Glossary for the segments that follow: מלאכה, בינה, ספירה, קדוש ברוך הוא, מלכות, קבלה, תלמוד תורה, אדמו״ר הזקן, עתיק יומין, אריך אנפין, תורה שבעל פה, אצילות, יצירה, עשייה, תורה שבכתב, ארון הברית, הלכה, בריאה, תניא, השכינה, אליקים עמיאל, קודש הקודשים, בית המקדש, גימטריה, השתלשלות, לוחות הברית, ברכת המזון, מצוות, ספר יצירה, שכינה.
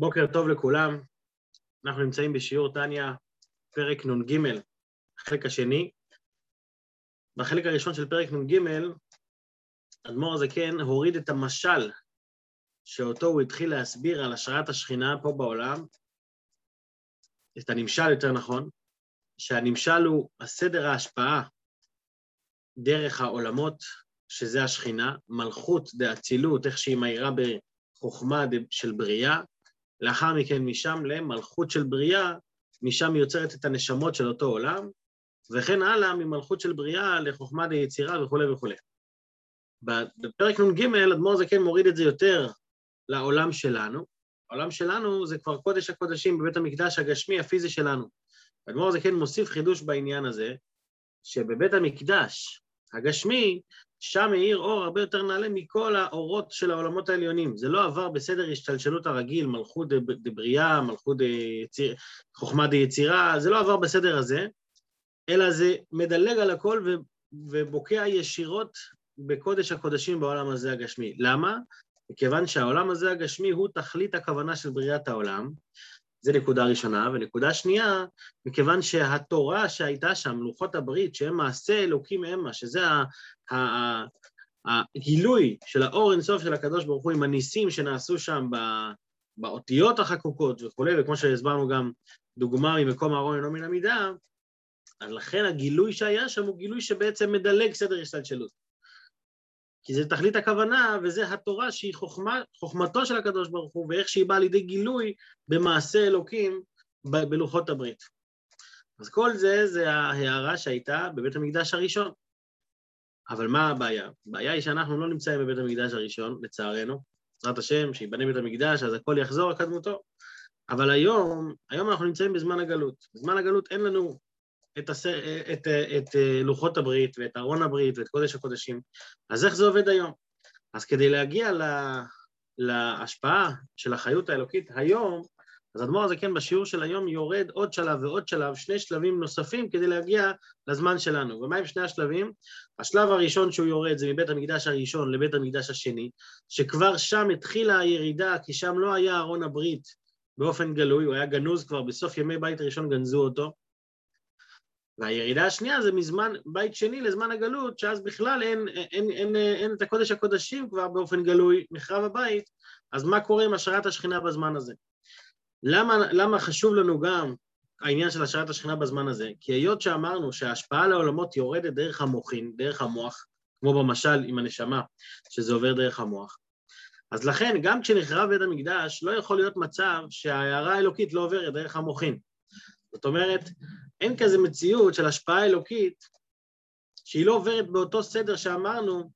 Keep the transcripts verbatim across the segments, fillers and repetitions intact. בוקר טוב לכולם, אנחנו נמצאים בשיעור תניה, פרק נון ג', החלק השני. בחלק הראשון של פרק נון ג', אדמו"ר הזקן הוריד את המשל שאותו הוא התחיל להסביר על השראת השכינה פה בעולם, את הנמשל יותר נכון, שהנמשל הוא הסדר ההשפעה דרך העולמות, שזה השכינה, מלכות דאצילות, איך שהיא מהירה בחוכמה של בריאה, לאחר מכן משם למלכות של בריאה, משם יוצרת את הנשמות של אותו עולם, וכן הלאה ממלכות של בריאה לחוכמה דייצירה וכו' וכו'. בפרק נון ג' אדמו"ר הזקן מוריד את זה יותר לעולם שלנו, העולם שלנו זה כבר קודש הקודשים בבית המקדש הגשמי הפיזי שלנו. אדמו"ר הזקן מוסיף חידוש בעניין הזה, שבבית המקדש הגשמי, שם מאיר אור הרבה יותר נעלה מכל האורות של העולמות העליונים. זה לא עבר בסדר השתלשלות הרגיל, מלכות דבריאה, מלכות יציר, חוכמה דייצירה, זה לא עבר בסדר הזה, אלא זה מדלג על הכל ו, ובוקע ישירות בקודש הקודשים בעולם הזה הגשמי. למה? מכיוון שהעולם הזה הגשמי הוא תכלית הכוונה של בריאת העולם, זה נקודה ראשונה, ונקודה שנייה, מכיוון שהתורה שהייתה שם, לוחות הברית, שהם מעשה אלוקים אמה, שזה הגילוי של האור אינסוף של הקדוש ברוך הוא, עם הניסים שנעשו שם באותיות החקוקות וכו', וכמו שהסברנו גם דוגמה ממקום הארון אינו מן המידה, אז לכן הגילוי שהיה שם הוא גילוי שבעצם מדלג סדר השתלשלות. כי זה תכלית הכוונה, וזה התורה שהיא חוכמה, חוכמתו של הקדוש ברוך הוא, ואיך שהיא באה לידי גילוי במעשה אלוקים ב- בלוחות הברית. אז כל זה, זה ההערה שהייתה בבית המקדש הראשון. אבל מה הבעיה? הבעיה היא שאנחנו לא נמצאים בבית המקדש הראשון, לצערנו. בעזרת השם, שיבנה בית המקדש, אז הכל יחזור לקדמותו. אבל היום, היום אנחנו נמצאים בזמן הגלות. בזמן הגלות אין לנו את, הס... את, את, את לוחות הברית ואת ארון הברית ואת קודש הקודשים. אז איך זה עובד היום? אז כדי להגיע לה... להשפעה של החיות האלוקית היום, אז אדמו"ר הזקן בשיעור של היום יורד עוד שלב ועוד שלב, שני שלבים נוספים כדי להגיע לזמן שלנו. ומה עם שני השלבים? השלב הראשון שהוא יורד זה מבית המקדש הראשון לבית המקדש השני, שכבר שם התחילה הירידה, כי שם לא היה ארון הברית באופן גלוי, הוא היה גנוז כבר, בסוף ימי בית ראשון גנזו אותו, והירידה השנייה זה מזמן בית שני לזמן הגלות, שאז בכלל אין, אין, אין, אין את הקודש הקודשים כבר באופן גלוי מחרב הבית, אז מה קורה עם השראת השכינה בזמן הזה? למה, למה חשוב לנו גם העניין של השראת השכינה בזמן הזה? כי היות שאמרנו שההשפעה על העולמות יורדת דרך המוחין, דרך המוח, כמו במשל עם הנשמה, שזה עובר דרך המוח. אז לכן גם כשנחרב בית המקדש לא יכול להיות מצב שההערה האלוקית לא עוברת דרך המוחין. זאת אומרת, אין כזה מציאות של השפעה אלוקית שהיא לא עוברת באותו סדר שאמרנו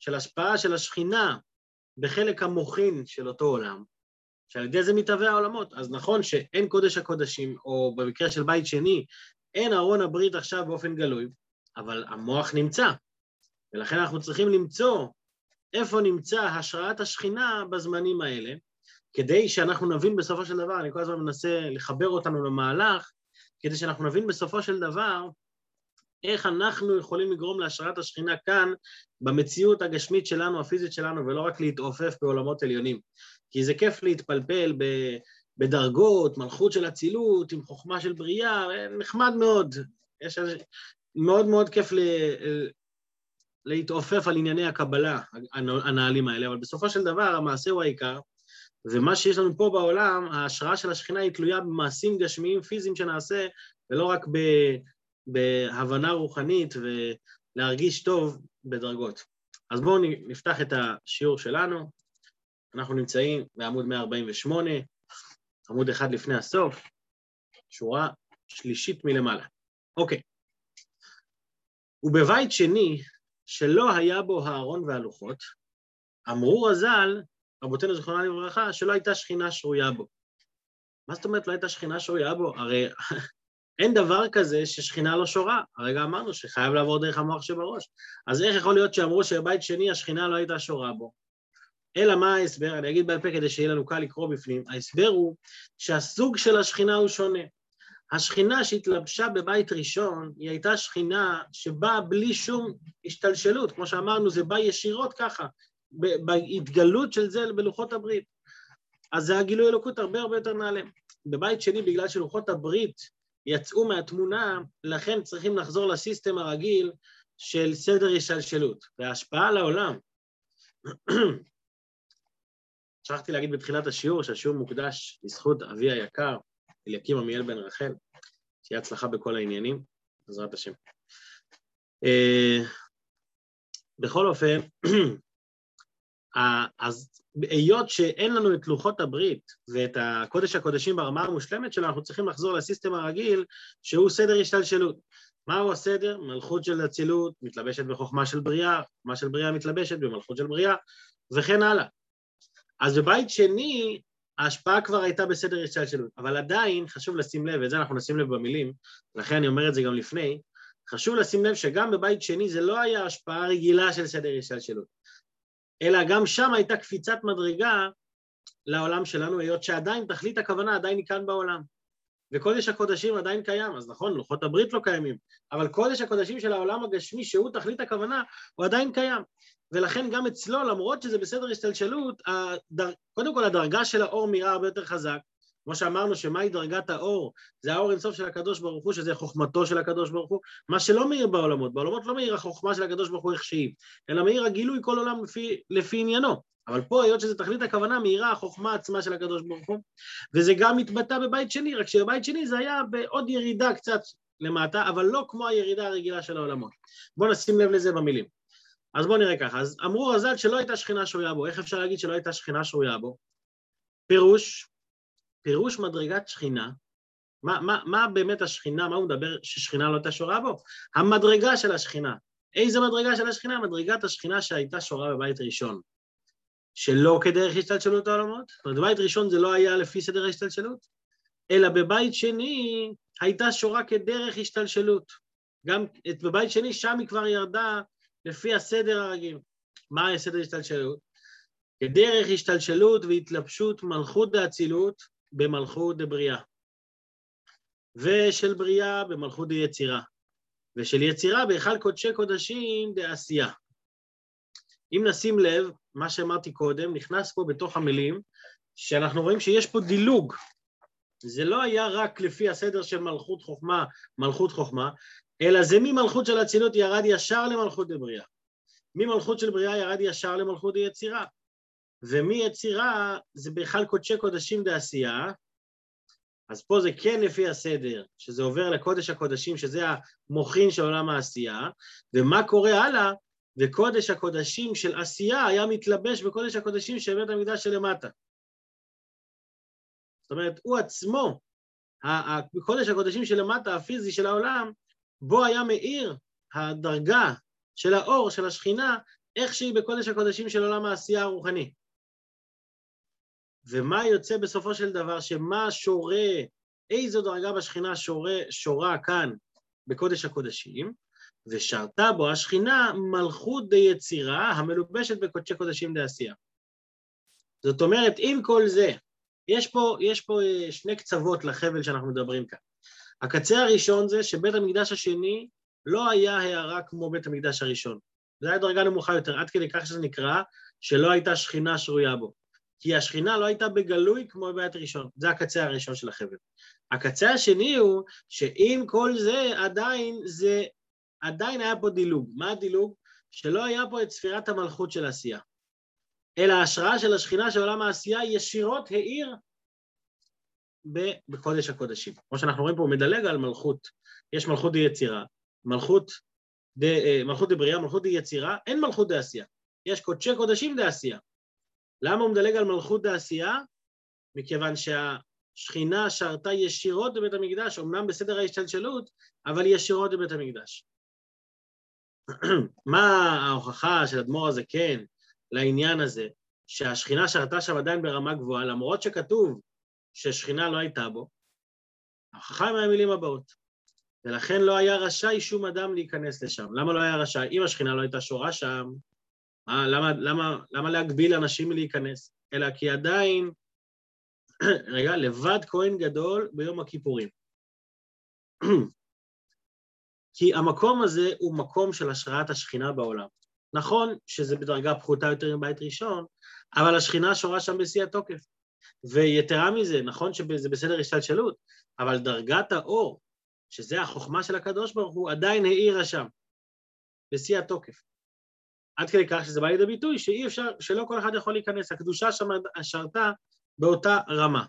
של השפעה של השכינה בחלק המוחין של אותו עולם, שעל ידי זה מתהווה העולמות. אז נכון שאין קודש הקודשים, או במקרה של בית שני, אין ארון הברית עכשיו באופן גלוי, אבל המוח נמצא, ולכן אנחנו צריכים למצוא איפה נמצא השראת השכינה בזמנים האלה, כדי שאנחנו נבין בסופו של דבר, אני כל הזמן מנסה לחבר אותנו למהלך, כדי שאנחנו נבין בסופו של דבר, איך אנחנו יכולים לגרום להשראת השכינה כאן, במציאות הגשמית שלנו, הפיזית שלנו, ולא רק להתעופף בעולמות עליונים. כי זה כיף להתפלפל בדרגות, מלכות של אצילות, עם חוכמה של בריאה, נחמד מאוד. יש מאוד מאוד כיף ל... להתעופף על ענייני הקבלה, הנעלים האלה, אבל בסופו של דבר, המעשה הוא העיקר, ומה שיש לנו פה בעולם, ההשראה של השכינה היא תלויה במעשים גשמיים פיזיים שנעשה, ולא רק בהבנה רוחנית ולהרגיש טוב בדרגות. אז בואו נפתח את השיעור שלנו. אנחנו נמצאים בעמוד מאה ארבעים ושמונה, עמוד אחד לפני הסוף, שורה שלישית מלמעלה. אוקיי. ובבית שני, שלא היה בו הארון והלוחות, אמרו רז"ל, רבותינו זכרונה לברכה, שלא הייתה שכינה שרויה בו. מה זאת אומרת לא הייתה שכינה שרויה בו? הרי אין דבר כזה ששכינה לא שורה. הרגע אמרנו שחייב לעבור דרך המוח שבראש. אז איך יכול להיות שאמרו שבית שני השכינה לא הייתה שורה בו? אלא מה ההסבר? אני אגיד בעל פה כדי שיהיה לנו קל לקרוא בפנים. ההסבר הוא שהסוג של השכינה הוא שונה. השכינה שהתלבשה בבית ראשון, היא הייתה שכינה שבאה בלי שום השתלשלות. כמו שאמרנו, זה בא ישירות ככה. בהתגלות של זה בלוחות הברית. אז זה הגילוי אלוקות הרבה הרבה יותר נעלה. בבית שני, בגלל שלוחות הברית יצאו מהתמונה, לכן צריכים לחזור לסיסטם הרגיל של סדר השלשלות, וההשפעה על העולם. שכחתי להגיד בתחילת השיעור, שהשיעור מוקדש לזכות אבי היקר, אליקים עמיאל בן רחל, שיהיה הצלחה בכל העניינים, בעזרת השם. בכל אופן, אז היות שאין לנו את לוחות הברית ואת הקודש הקודשים ברמה המושלמת שלה, אנחנו צריכים לחזור לסיסטם הרגיל שהוא סדר השתלשלות. מהו הסדר? מלכות של אצילות מתלבשת בחוכמה של בריאה, חוכמה של בריאה מתלבשת במלכות של בריאה, וכן הלאה. אז בבית שני, ההשפעה כבר הייתה בסדר השתלשלות, אבל עדיין חשוב לשים לב, ואת זה אנחנו נשים לב במילים, לכן אני אומר את זה גם לפני, חשוב לשים לב שגם בבית שני זה לא היה השפעה רגילה של סדר השתלשלות, אלא גם שם הייתה קפיצת מדרגה לעולם שלנו, היות שעדיין תכלית הכוונה עדיין היא כאן בעולם, וקודש הקודשים עדיין קיים, אז נכון, לוחות הברית לא קיימים, אבל קודש הקודשים של העולם הגשמי, שהוא תכלית הכוונה, הוא עדיין קיים, ולכן גם אצלו, למרות שזה בסדר השתלשלות, הדר... קודם כל הדרגה של האור מירה הרבה יותר חזק, כמו שאמרנו שמהי דרגת האור, זה האור אינסוף של הקדוש ברוך הוא, שזה חוכמתו של הקדוש ברוך הוא, מה שלא מאיר בעולמות, בעולמות לא מאיר החוכמה של הקדוש ברוך הוא איך שהיא, אלא מאיר הגילוי כל עולם לפי, לפי עניינו, אבל פה היות שזה תכלית הכוונה, מאירה החוכמה עצמה של הקדוש ברוך הוא, וזה גם התבטא בבית שני, רק שבבית שני זה היה בעוד ירידה קצת למטה, אבל לא כמו הירידה הרגילה של העולמות. בואו נשים לב לזה במילים. אז בואו נראה ככה, אז אמרו רז"ל שלא הייתה שכינה שרויה בו, איך אפשר להגיד שלא הייתה שכינה שרויה בו? פירוש, פירוש מדרגת שכינה, מה, מה, מה באמת השכינה, מה הוא מדבר ששכינה לא הייתה שורה בו? המדרגה של השכינה, איזה מדרגה של השכינה? מדרגת השכינה שהייתה שורה בבית ראשון. שלא כדרך השתלשלות העולמות, זאת אומרת, בבית ראשון זה לא היה לפי סדר ההשתלשלות, אלא בבית שני הייתה שורה כדרך השתלשלות, גם בבית שני שם היא כבר ירדה לפי הסדר הרגיל. מה היה סדר השתלשלות? כדרך השתלשלות והתלבשות מלכות האצילות במלכות בריאה, ושל בריאה במלכות יצירה, ושל יצירה בהיכל קודשי קודשים בעשייה. אם נשים לב, מה שאמרתי קודם, נכנס פה בתוך המילים, שאנחנו רואים שיש פה דילוג, זה לא היה רק לפי הסדר של מלכות חוכמה, מלכות חוכמה, אלא זה ממלכות של אצילות ירד ישר למלכות בריאה, ממלכות של בריאה ירד ישר למלכות יצירה, ומיצירה זה בהיכל קודשי קודשים דעשייה, אז פה זה כן לפי הסדר, שזה עובר לקודש הקודשים, שזה המוכין של עולם העשייה, ומה קורה הלאה? וקודש הקודשים של עשייה היה מתלבש בקודש הקודשים של בית המקדש שלמטה. זאת אומרת, הוא עצמו, הקודש הקודשים שלמטה, הפיזי של העולם, בו היה מאיר הדרגה של האור, של השכינה, איך שהיא בקודש הקודשים של עולם העשייה הרוחני. ומה יוצא בסופו של דבר, שמה שורה, איזו דרגה בשכינה שורה, שורה כאן בקודש הקודשים, ושרתה בו השכינה מלכות דיצירה המלובשת בקודשי קודשים דעשייה. זאת אומרת, עם כל זה, יש פה, יש פה שני קצוות לחבל שאנחנו מדברים כאן. הקצה הראשון זה שבית המקדש השני לא היה הערה כמו בית המקדש הראשון. זה היה דרגה נמוכה יותר, עד כדי כך שזה נקרא שלא הייתה שכינה שרויה בו. כי השכינה לא הייתה בגלוי כמו בית ראשון. זה הקצה הראשון של החבל. הקצה השני הוא שעם כל זה עדיין זה... עדיין היה פה דילוג. מה הדילוג? שלא היה פה את ספירת המלכות של עשייה, אלא ההשראה של השכינה של עולם העשייה ישירות העיר בקודש הקודשים. כמו שאנחנו רואים פה, מדלג על מלכות. יש מלכות די יצירה, מלכות די, מלכות די בריאה, מלכות די יצירה, אין מלכות די עשייה. יש קודשי קודשים די עשייה. למה הוא מדלג על מלכות די עשייה? מכיוון שה... שכינה שרתה ישירות בבית המקדש, אמנם בסדר ההשתלשלות, אבל ישירות בבית המקדש. מה ההוכחה של אדמו"ר הזקן לעניין הזה? שהשכינה שרתה שם עדיין ברמה גבוהה, למרות שכתוב ששכינה לא הייתה בו, ההוכחה מהמילים הבאות. ולכן לא היה רשאי שום אדם להיכנס לשם. למה לא היה רשאי? אם השכינה לא הייתה שורה שם, למה, למה, למה, למה להגביל אנשים מלהיכנס? אלא כי עדיין, רגע, לבד כהן גדול ביום הכיפורים. כי המקום הזה הוא מקום של השראת השכינה בעולם. נכון שזה בדרגה פחותה יותר מבית ראשון, אבל השכינה שורה שם בשיא התוקף. ויתרה מזה, נכון שזה בסדר השתלשלות, אבל דרגת האור, שזה החוכמה של הקדוש ברוך הוא, עדיין העירה שם, בשיא התוקף. עד כדי כך שזה בא לידי ביטוי, שאי אפשר, שלא כל אחד יכול להיכנס, הקדושה שם שרתה באותה רמה.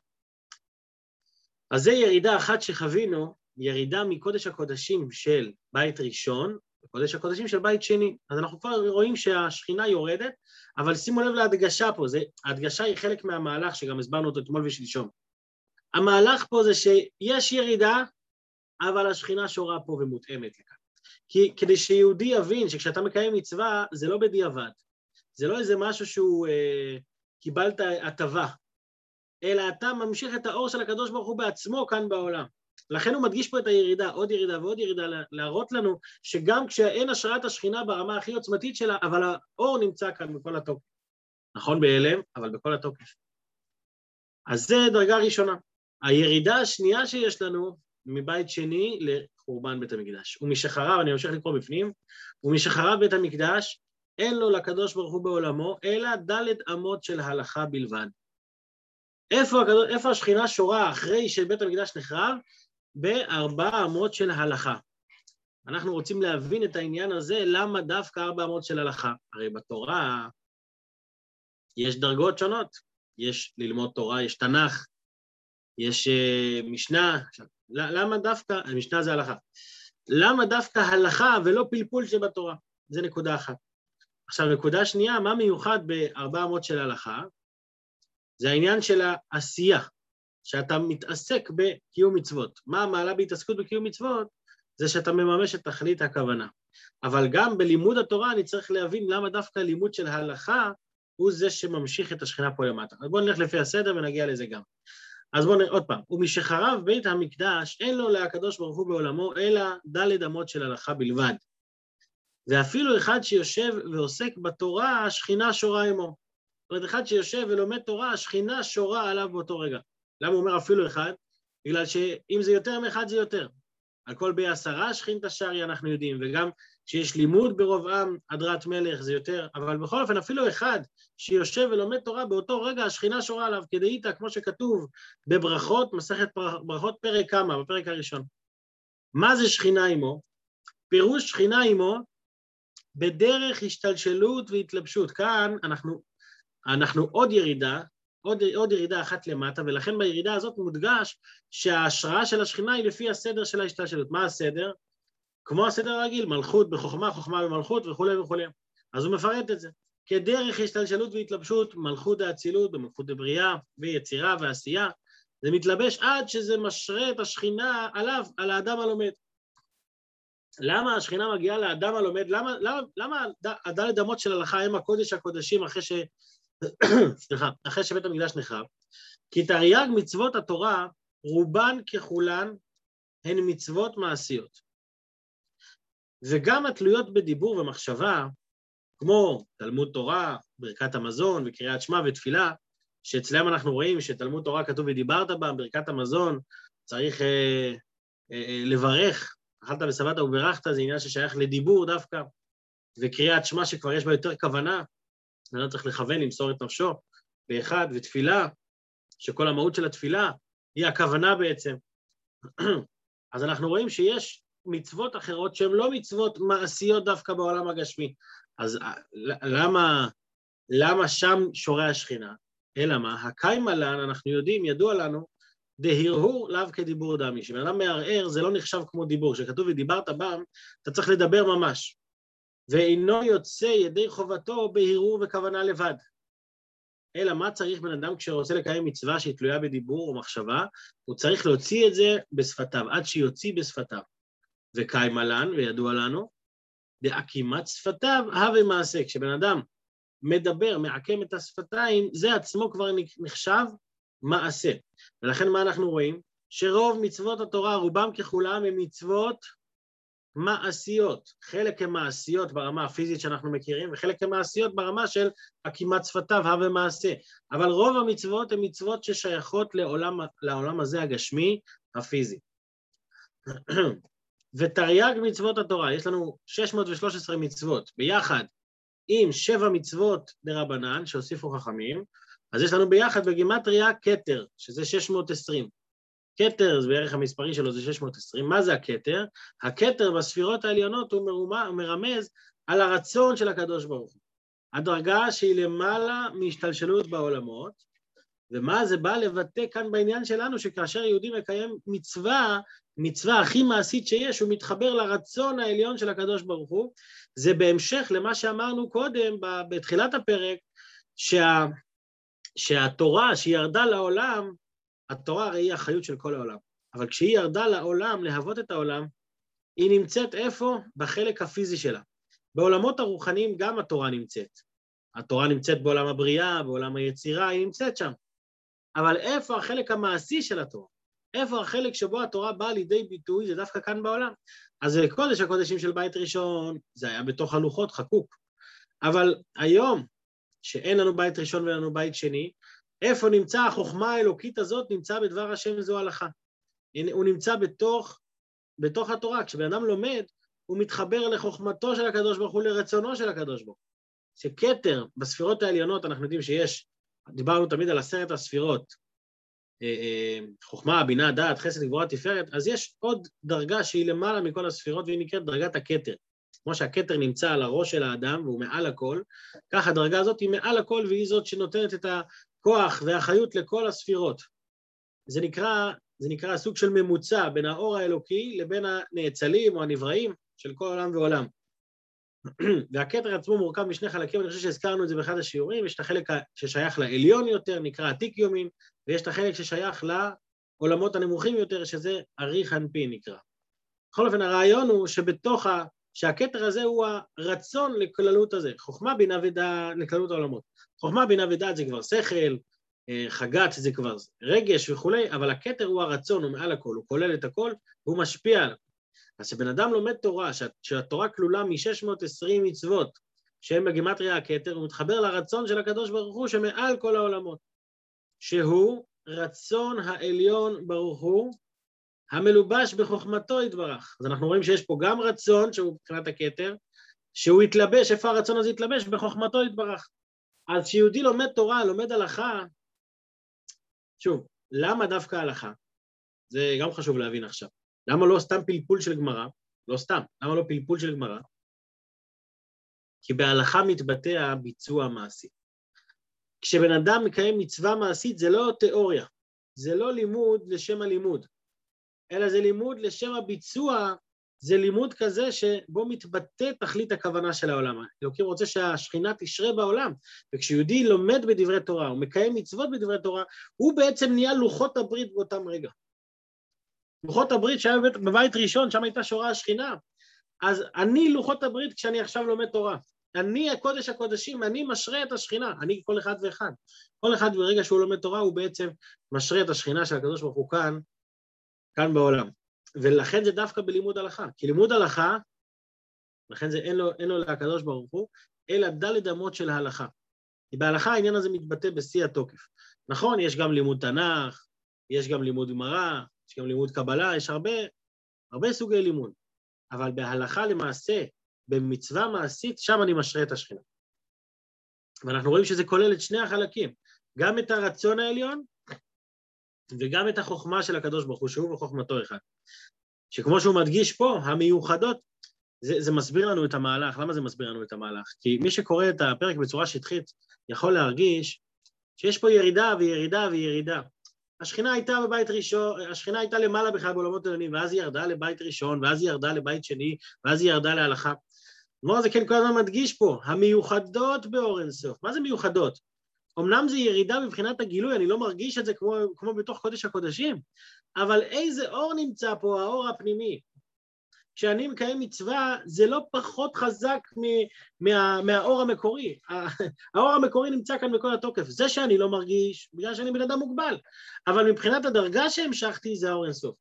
אז זה ירידה אחת שחווינו, ירידה מקודש הקודשים של בית ראשון, קודש הקודשים של בית שני. אז אנחנו כבר רואים שהשכינה יורדת, אבל שימו לב להדגשה פה, זה, ההדגשה היא חלק מהמהלך שגם הסברנו אותו אתמול ושלשום. המהלך פה זה שיש ירידה, אבל השכינה שורה פה ומותאמת לכאן. כי כדי שיהודי יבין שכשאתה מקיים מצווה, זה לא בדיעבד, זה לא איזה משהו שהוא אה, קיבלת הטבה, אלא אתה ממשיך את האור של הקדוש ברוך הוא בעצמו כאן בעולם. לכן הוא מדגיש פה את הירידה, עוד ירידה ועוד ירידה, להראות לנו שגם כשאין השראת השכינה ברמה הכי עוצמתית שלה, אבל האור נמצא כאן בכל התוקף. נכון בהלם, אבל בכל התוקף. אז זה דרגה ראשונה. הירידה השנייה שיש לנו, מבית שני לחורבן בית המקדש. ומשחרב, אני ממשיך לקרוא בפנים, ומשחרב בית המקדש, אין לו לקדוש ברוך הוא בעולמו, אלא דלת אמות של הלכה בלבד. איפה, איפה השכינה שורה אחרי שבית המקדש נחרב? בארבע אמות של הלכה. אנחנו רוצים להבין את העניין הזה, למה דווקא ארבע אמות של הלכה? הרי בתורה יש דרגות שונות, יש ללמוד תורה, יש תנ"ך, יש uh, משנה, למה דווקא, משנה זה הלכה, למה דווקא הלכה ולא פלפול שבתורה? זה נקודה אחת. עכשיו נקודה שנייה, מה מיוחד בארבע אמות של הלכה? זה העניין של העשייה, שאתה מתעסק בקיום מצוות. מה המעלה בהתעסקות בקיום מצוות? זה שאתה מממש את תכלית הכוונה. אבל גם בלימוד התורה אני צריך להבין למה דווקא לימוד של הלכה הוא זה שממשיך את השכינה פה למטה. אז בואו נלך לפי הסדר ונגיע לזה גם. אז בואו נראה עוד פעם. ומשחרב בית המקדש, אין לו להקדוש ברוך הוא בעולמו, אלא דלת אמות של הלכה בלבד. ואפילו אחד שיושב ועוסק בתורה, השכינה שורה עמו. אבל אחד שיושב ולומד תורה, השכינה שורה עליו באותו רגע. למה הוא אומר אפילו אחד? בגלל שאם זה יותר מאחד זה יותר. על כל בי עשרה שכינת השרי אנחנו יודעים, וגם שיש לימוד ברוב עם, הדרת מלך זה יותר, אבל בכל אופן אפילו אחד שיושב ולומד תורה, באותו רגע השכינה שורה עליו, כדאיתה כמו שכתוב בברכות, מסכת ברכות פרק כמה, בפרק הראשון. מה זה שכינה עמו? פירוש שכינה עמו בדרך השתלשלות והתלבשות. כאן אנחנו... אנחנו עוד ירידה, עוד, עוד ירידה אחת למטה, ולכן בירידה הזאת מודגש שההשראה של השכינה היא לפי הסדר של ההשתלשלות. מה הסדר? כמו הסדר הרגיל, מלכות בחוכמה, חוכמה במלכות וכולי וכולי. אז הוא מפרט את זה. כדרך השתלשלות והתלבשות, מלכות האצילות, במלכות בריאה, ויצירה ועשייה, זה מתלבש עד שזה משרה את השכינה עליו, על האדם הלומד. למה השכינה מגיעה לאדם הלומד? למה, למה, למה הדלת אמות של הלכה הם הקודש הקודשים אחרי ש... סליחה, אחרי שבית המקדש נחרב, כי תרי"ג מצוות התורה רובן ככולן הן מצוות מעשיות, וגם התלויות בדיבור ומחשבה, כמו תלמוד תורה, ברכת המזון וקריאת שמע ותפילה, שאצלם אנחנו רואים שתלמוד תורה כתוב ודיברת בה, ברכת המזון צריך אה, אה, לברך, אכלת ושבעת וברכת, זה עניין ששייך לדיבור דווקא, וקריאת שמע שכבר יש בה יותר כוונה, אדם צריך לכוון, למסור את נפשו, באחד, ותפילה, שכל המהות של התפילה היא הכוונה בעצם. אז אנחנו רואים שיש מצוות אחרות שהן לא מצוות מעשיות דווקא בעולם הגשמי. אז למה, למה שם שורה השכינה? אלא מה? הקיימא לן, אנחנו יודעים, ידוע לנו, דהרהור לאו כדיבור דמי. שבאדם מערער זה לא נחשב כמו דיבור, שכתוב ודיברת בם, אתה צריך לדבר ממש. ואינו יוצא ידי חובתו בהירור וכוונה לבד. אלא מה צריך בן אדם כשרוצה לקיים מצווה שהיא תלויה בדיבור או מחשבה? הוא צריך להוציא את זה בשפתיו, עד שיוציא בשפתיו. וקיימא לן, וידוע לנו, דעקימת שפתיו, הווה מעשה. כשבן אדם מדבר, מעקם את השפתיים, זה עצמו כבר נחשב מעשה. ולכן מה אנחנו רואים? שרוב מצוות התורה, רובם ככולם, הם מצוות מעשיות, חלק המעשיות ברמה הפיזית שאנחנו מכירים, וחלק המעשיות ברמה של הקימת שפתיו, הווה מעשה. אבל רוב המצוות הן מצוות ששייכות לעולם, לעולם הזה הגשמי, הפיזי. ותרי"ג מצוות התורה, יש לנו שש מאות ושלוש עשרה מצוות, ביחד עם שבע מצוות דרבנן, שהוסיפו חכמים, אז יש לנו ביחד בגימטריה כתר, שזה שש מאות עשרים. כתר, זה בערך המספרי שלו, זה שש מאות עשרים. מה זה הכתר? הכתר בספירות העליונות הוא מרומז, מרמז על הרצון של הקדוש ברוך הוא. הדרגה שהיא למעלה מהשתלשלות בעולמות, ומה זה בא לבטא כאן בעניין שלנו, שכאשר יהודי מקיים מצווה, מצווה הכי מעשית שיש, הוא מתחבר לרצון העליון של הקדוש ברוך הוא. זה בהמשך למה שאמרנו קודם, בתחילת הפרק, שה... שהתורה שירדה לעולם, התורה הרי היא החיות של כל העולם, אבל כשהיא ירדה לעולם, להוות את העולם, היא נמצאת איפה? בחלק הפיזי שלה. בעולמות הרוחניים גם התורה נמצאת. התורה נמצאת בעולם הבריאה, בעולם היצירה, היא נמצאת שם. אבל איפה החלק המעשי של התורה? איפה החלק שבו התורה באה לידי ביטוי? זה דווקא כאן בעולם. אז קודש הקודשים של בית ראשון, זה היה בתוך הלוחות, חקוק. אבל היום, שאין לנו בית ראשון ואין לנו בית שני, איפה נמצא החוכמה האלוקית הזאת? נמצא בדבר השם, זו הלכה. הוא נמצא בתוך, בתוך התורה. כשבן אדם לומד, הוא מתחבר לחוכמתו של הקדוש ברוך הוא, לרצונו של הקדוש ברוך הוא. שכתר, בספירות העליונות, אנחנו יודעים שיש, דיברנו תמיד על עשרת הספירות, חוכמה, בינה, דעת, חסד, גבורה, תפארת, אז יש עוד דרגה שהיא למעלה מכל הספירות, והיא נקראת דרגת הכתר. כמו שהכתר נמצא על הראש של האדם, והוא מעל הכל, כך הדרגה הזאת היא מעל הכל, והיא זאת שנותנת את הכוח והחיות לכל הספירות. זה נקרא, זה נקרא סוג של ממוצע בין האור האלוקי לבין הנאצלים או הנבראים של כל עולם ועולם. והכתר עצמו מורכב משני חלקים, אני חושב שהזכרנו את זה באחד השיעורים, יש את החלק ששייך לעליון יותר, נקרא עתיק יומין, ויש את החלק ששייך לעולמות הנמוכים יותר, שזה אריך אנפין נקרא. בכל אופן, הרעיון הוא שבתוך ה... שהכתר הזה הוא הרצון לכללות הזה, חוכמה בינה ודעת, לכללות העולמות. חוכמה בינה ודעת זה כבר שכל, חגת זה כבר רגש וכולי, אבל הכתר הוא הרצון, הוא מעל הכל, הוא כולל את הכל, והוא משפיע עליו. אז שבן אדם לומד תורה, שהתורה כלולה מ-שש מאות עשרים מצוות, שהם בגימטריה הכתר, הוא מתחבר לרצון של הקדוש ברוך הוא, שמעל כל העולמות, שהוא רצון העליון ברוך הוא, המלובש בחוכמתו יתברך. אז אנחנו רואים שיש פה גם רצון, שהוא מבחינת הכתר, שהוא יתלבש, איפה הרצון הזה יתלבש? בחוכמתו יתברך. אז כשיהודי לומד תורה, לומד הלכה, שוב, למה דווקא הלכה? זה גם חשוב להבין עכשיו. למה לא סתם פלפול של גמרא? לא סתם, למה לא פלפול של גמרא? כי בהלכה מתבטא הביצוע המעשי. כשבן אדם מקיים מצווה מעשית, זה לא תיאוריה, זה לא לימוד לשם הלימוד, אלא זה לימוד לשם הביצוע, זה לימוד כזה שבו מתבטא תכלית הכוונה של העולם. אלוקים רוצה שהשכינה תשרה בעולם, וכשיהודי לומד בדברי תורה, הוא מקיים מצוות בדברי תורה, הוא בעצם נהיה לוחות הברית באותם רגע. לוחות הברית שהיה בבית ראשון, שם הייתה שורה השכינה, אז אני לוחות הברית כשאני עכשיו לומד תורה. אני הקודש הקודשים, אני משרה את השכינה, אני כל אחד ואחד. כל אחד ברגע שהוא לומד תורה, הוא בעצם משרה את השכינה של הקדוש ברוך הוא כאן, כאן בעולם. ולכן זה דווקא בלימוד הלכה, כי לימוד הלכה, לכן זה אין לו, אין לו לקדוש ברוך הוא, אלא דלת אמות של ההלכה. כי בהלכה העניין הזה מתבטא בשיא התוקף. נכון, יש גם לימוד תנ"ך, יש גם לימוד גמרא, יש גם לימוד קבלה, יש הרבה, הרבה סוגי לימוד. אבל בהלכה למעשה, במצווה מעשית, שם אני משרה את השכינה. ואנחנו רואים שזה כולל את שני החלקים, גם את הרצון העליון, וגם את החוכמה של הקדוש ברוך הוא, שהוא וחוכמתו אחד. שכמו שהוא מדגיש פה, המיוחדות, זה, זה מסביר לנו את המהלך. למה זה מסביר לנו את המהלך? כי מי שקורא את הפרק בצורה שטחית, יכול להרגיש שיש פה ירידה וירידה וירידה. השכינה הייתה בבית ראשון, השכינה הייתה למעלה בכלל בעולמות עליונים, ואז היא ירדה לבית ראשון, ואז היא ירדה לבית שני, ואז היא ירדה להלכה. אדמו"ר הזקן כל הזמן מדגיש פה, המיוחדות באור אינסוף. מה זה מיוחדות? אמנם זה ירידה מבחינת הגילוי, אני לא מרגיש את זה כמו, כמו בתוך קודש הקודשים, אבל איזה אור נמצא פה, האור הפנימי. כשאני מקיים מצווה, זה לא פחות חזק מ- מה- מהאור המקורי. האור המקורי נמצא כאן בכל התוקף. זה שאני לא מרגיש, בגלל שאני בן אדם מוגבל. אבל מבחינת הדרגה שהמשכתי, זה האור אינסוף.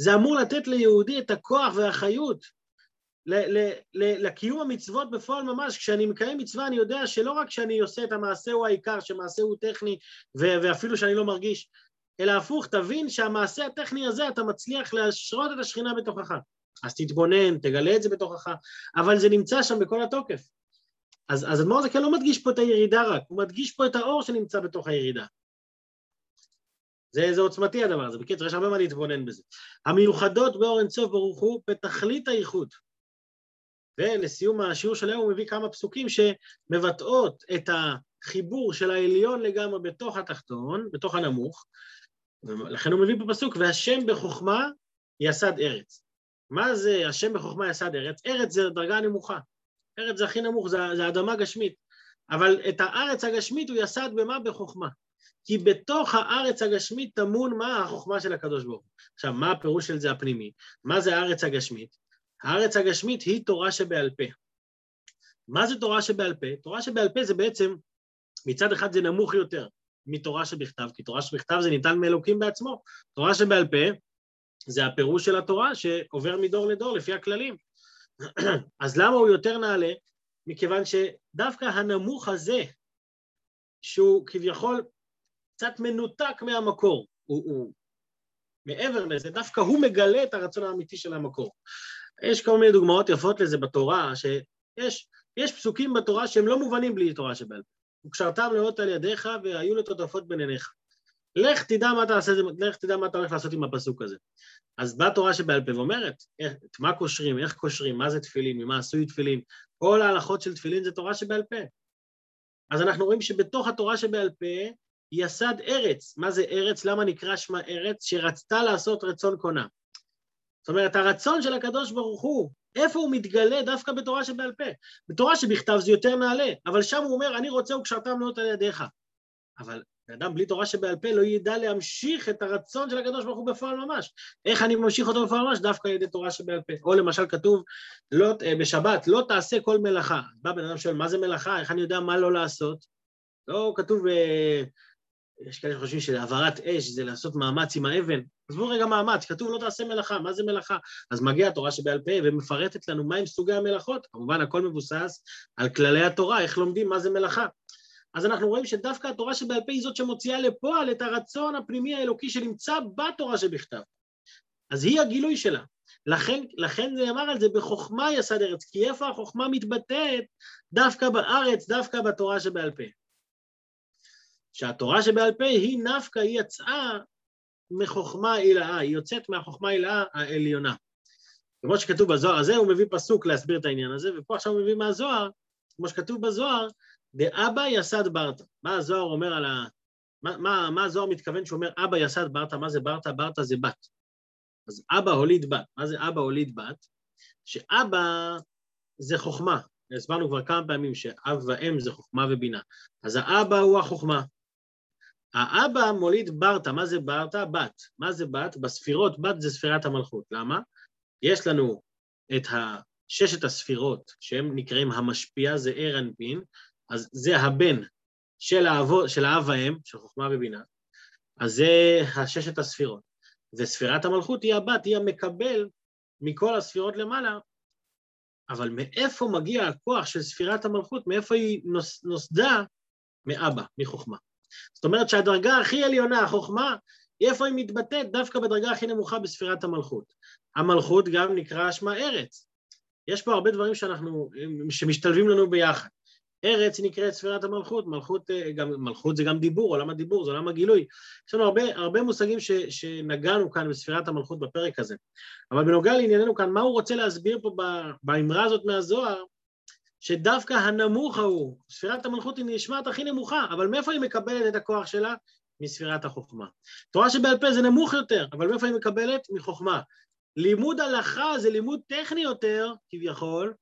זה אמור לתת ליהודי את הכוח והחיות, לקיום המצוות בפועל ממש. כשאני מקיים מצווה, אני יודע שלא רק שאני עושה את המעשה הוא העיקר, שמעשה הוא טכני, ואפילו שאני לא מרגיש, אלא הפוך, תבין שהמעשה הטכני הזה, אתה מצליח להשרות את השכינה בתוכך. אז תתבונן, תגלה את זה בתוכך, אבל זה נמצא שם בכל התוקף. אז, אז אדמו"ר הזקן לא מדגיש פה את הירידה רק, הוא מדגיש פה את האור שנמצא בתוך הירידה. זה, זה עוצמתי הדבר הזה, בקיצור, יש הרבה מה להתבונן בזה. המיוחדות באור אין סוף ברוך הוא בתכלית הייחוד. ולסיום השיעור שלנו הוא מביא כמה פסוקים שמבטאות את החיבור של העליון לגמרי בתוך התחתון, בתוך הנמוך, לכן הוא מביא בפסוק, והשם בחוכמה יסד ארץ. מה זה השם בחוכמה יסד ארץ? ארץ זה דרגה נמוכה, ארץ זה הכי נמוך, זה, זה אדמה גשמית, אבל את הארץ הגשמית הוא יסד במה? בחוכמה. כי בתוך הארץ הגשמית תמון מה? החוכמה של הקדוש ברוך הוא. עכשיו, מה הפירוש של זה הפנימי? מה זה הארץ הגשמית? הארץ הגשמית היא תורה שבעל פה. מה זה תורה שבעל פה? תורה שבעל פה זה בעצם, מצד אחד זה נמוך יותר מתורה שבכתב, כי תורה שבכתב זה ניתן מאלוקים בעצמו. תורה שבעל פה זה הפירוש של התורה שעובר מדור לדור לפי הכללים. אז למה הוא יותר נעלה? מכיוון שדווקא הנמוך הזה, שהוא כביכול קצת מנותק מהמקור, הוא, הוא מעבר לזה, דווקא הוא מגלה את הרצון האמיתי של המקור. יש כל מיני דוגמאות יפות לזה בתורה, שיש יש פסוקים בתורה שהם לא מובנים בלי תורה שבעל פה. וקשרתם לאות על ידיך והיו לטוטפות בין עיניך. לך תדע מה אתה עושה, לך תדע מה אתה הולך לעשות עם הפסוק הזה. אז באה תורה שבעל פה ואומרת, איך, את מה קושרים, איך קושרים, מה זה תפילין, ממה עשוי תפילין, כל ההלכות של תפילין זה תורה שבעל פה. אז אנחנו רואים שבתוך התורה שבעל פה, יסד ארץ. מה זה ארץ? למה נקרא שמה ארץ? שרצתה לעשות רצון קונה. זאת אומרת, הרצון של הקדוש ברוך הוא, איפה הוא מתגלה דווקא בתורה שבעל פה? בתורה שבכתב זה יותר נעלה, אבל שם הוא אומר, אני רוצה וקשרתם לאות על ידיך. אבל אדם בלי תורה שבעל פה לא ידע להמשיך את הרצון של הקדוש ברוך הוא בפועל ממש. איך אני ממשיך אותו בפועל ממש? דווקא על ידי תורה שבעל פה. או למשל כתוב לא, בשבת, לא תעשה כל מלאכה. בא בן אדם שואל, מה זה מלאכה? איך אני יודע מה לא לעשות? לא, כתוב, יש כאלה שחושבים שהעברת אש זה לעשות מאמץ עם האבן, עזבו רגע מאמץ, כתוב לא תעשה מלאכה, מה זה מלאכה? אז מגיעה התורה שבעל פה ומפרטת לנו מהם סוגי המלאכות, כמובן הכל מבוסס על כללי התורה, איך לומדים מה זה מלאכה. אז אנחנו רואים שדווקא התורה שבעל פה היא זאת שמוציאה לפועל את הרצון הפנימי האלוקי שנמצא בתורה שבכתב, אז היא הגילוי שלה. לכן, לכן זה אמר על זה, בחוכמה יסד ארץ, כי איפה החוכמה מתבטאת? דווקא בארץ, דווקא בתורה שבעל פה. שהתורה שבעל פה היא נפקא, היא יצאה מחוכמה הילאה, היא יוצאת מהחוכמה הילאה העליונה. כמו שכתוב בזוהר הזה, הוא מביא פסוק להסביר את העניין הזה, ופה עכשיו הוא מביא מהזוהר, כמו שכתוב בזוהר, דאבא יסד ברתא. מה הזוהר אומר על ה... מה, מה, מה הזוהר מתכוון שאומר אבא יסד ברתא? מה זה ברתא? ברתא זה בת. אז אבא הוליד בת. מה זה אבא הוליד בת? שאבא זה חוכמה. הסברנו כבר כמה פעמים שאב ואם זה חוכמה ובינה. אז האבא הוא החוכמה. האבא מוליד ברתא, מה זה ברתא? בת. מה זה בת? בספירות, בת זה ספירת המלכות. למה? יש לנו את ששת הספירות, שהם נקראים המשפיע, זה ער אנפין, אז זה הבן של, האבו, של האב והאם, של חוכמה ובינה, אז זה הששת הספירות. וספירת המלכות היא הבת, היא המקבל מכל הספירות למעלה, אבל מאיפה מגיע הכוח של ספירת המלכות, מאיפה היא נוס, נוסדה? מאבא, מחוכמה. זאת אומרת שהדרגה הכי עליונה, החוכמה, איפה היא מתבטאת? דווקא בדרגה הכי נמוכה בספירת המלכות. המלכות גם נקרא שמה ארץ. יש פה הרבה דברים שאנחנו, שמשתלבים לנו ביחד. ארץ נקראת ספירת המלכות, מלכות, גם, מלכות זה גם דיבור, עולם הדיבור, זה עולם הגילוי. יש לנו הרבה, הרבה מושגים ש, שנגענו כאן בספירת המלכות בפרק הזה. אבל בנוגע לענייננו כאן, מה הוא רוצה להסביר פה באמרה הזאת מהזוהר? שדווקא הנמוך ההוא, ספירת המלכות היא נשמעת הכי נמוכה, אבל מאיפה היא מקבלת את הכוח שלה? מספירת החוכמה. תורה שבעל פה זה נמוך יותר, אבל מאיפה היא מקבלת? מחוכמה. לימוד הלכה זה לימוד טכני יותר, כביכול,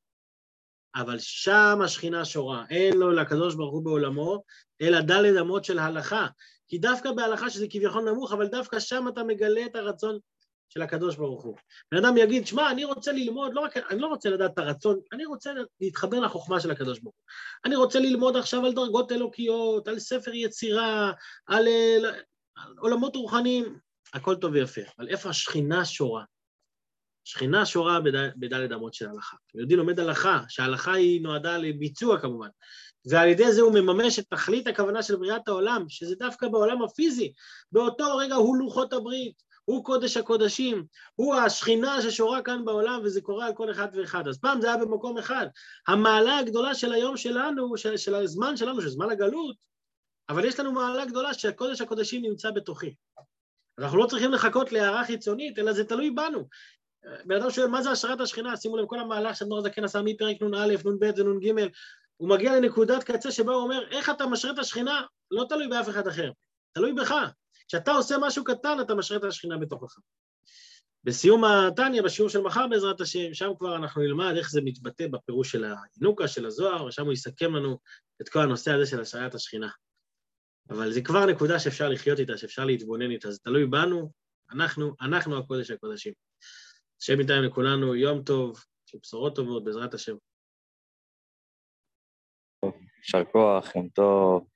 אבל שם השכינה שורה, אין לו לקדוש ברוך הוא בעולמו, אלא דלת אמות של הלכה, כי דווקא בהלכה שזה כביכול נמוך, אבל דווקא שם אתה מגלה את הרצון של הקדוש ברוך הוא. בן אדם יגיד, שמע, אני רוצה ללמוד, לא רק, אני לא רוצה לדעת את הרצון, אני רוצה להתחבר לחוכמה של הקדוש ברוך הוא. אני רוצה ללמוד עכשיו על דרגות אלוקיות, על ספר יצירה, על, על, על עולמות רוחניים, הכל טוב ויפה, אבל איפה השכינה שורה? שכינה שורה בדלת אמות של הלכה. יהודי לומד הלכה, שההלכה היא נועדה לביצוע כמובן, ועל ידי זה הוא מממש את תכלית הכוונה של בריאת העולם, שזה דווקא בעולם הפיזי, באותו רגע הוא לוחות הברית, הוא קודש הקודשים, הוא השכינה ששורה כאן בעולם, וזה קורה על כל אחד ואחד. אז פעם זה היה במקום אחד. המעלה הגדולה של היום שלנו, של, של הזמן שלנו, של זמן הגלות, אבל יש לנו מעלה גדולה שהקודש הקודשים נמצא בתוכי. אנחנו לא צריכים לחכות להערה חיצונית, אלא זה תלוי בנו. בן אדם שואל, מה זה השראת השכינה? שימו לב, כל המהלך שאדמו"ר הזקן עשה מפרק נון א', נון ב' ונון ג', הוא מגיע לנקודת קצה שבה הוא אומר, איך אתה משרה את השכינה? לא תלוי באף אחד אחר, תלוי בך. כשאתה עושה משהו קטן, אתה משרה את השכינה בתוכך. בסיום התניה, בשיעור של מחר בעזרת השם, שם כבר אנחנו נלמד איך זה מתבטא בפירוש של הינוקה, של הזוהר, ושם הוא יסכם לנו את כל הנושא הזה של השראת השכינה. אבל זה כבר נקודה שאפשר לחיות איתה, שאפשר להתבונן איתה, זה תלוי בנו, אנחנו, אנחנו הקודש הקודשים. השם איתנו לכולנו, יום טוב, שבשורות טובות בעזרת השם. יישר כוח, יום טוב.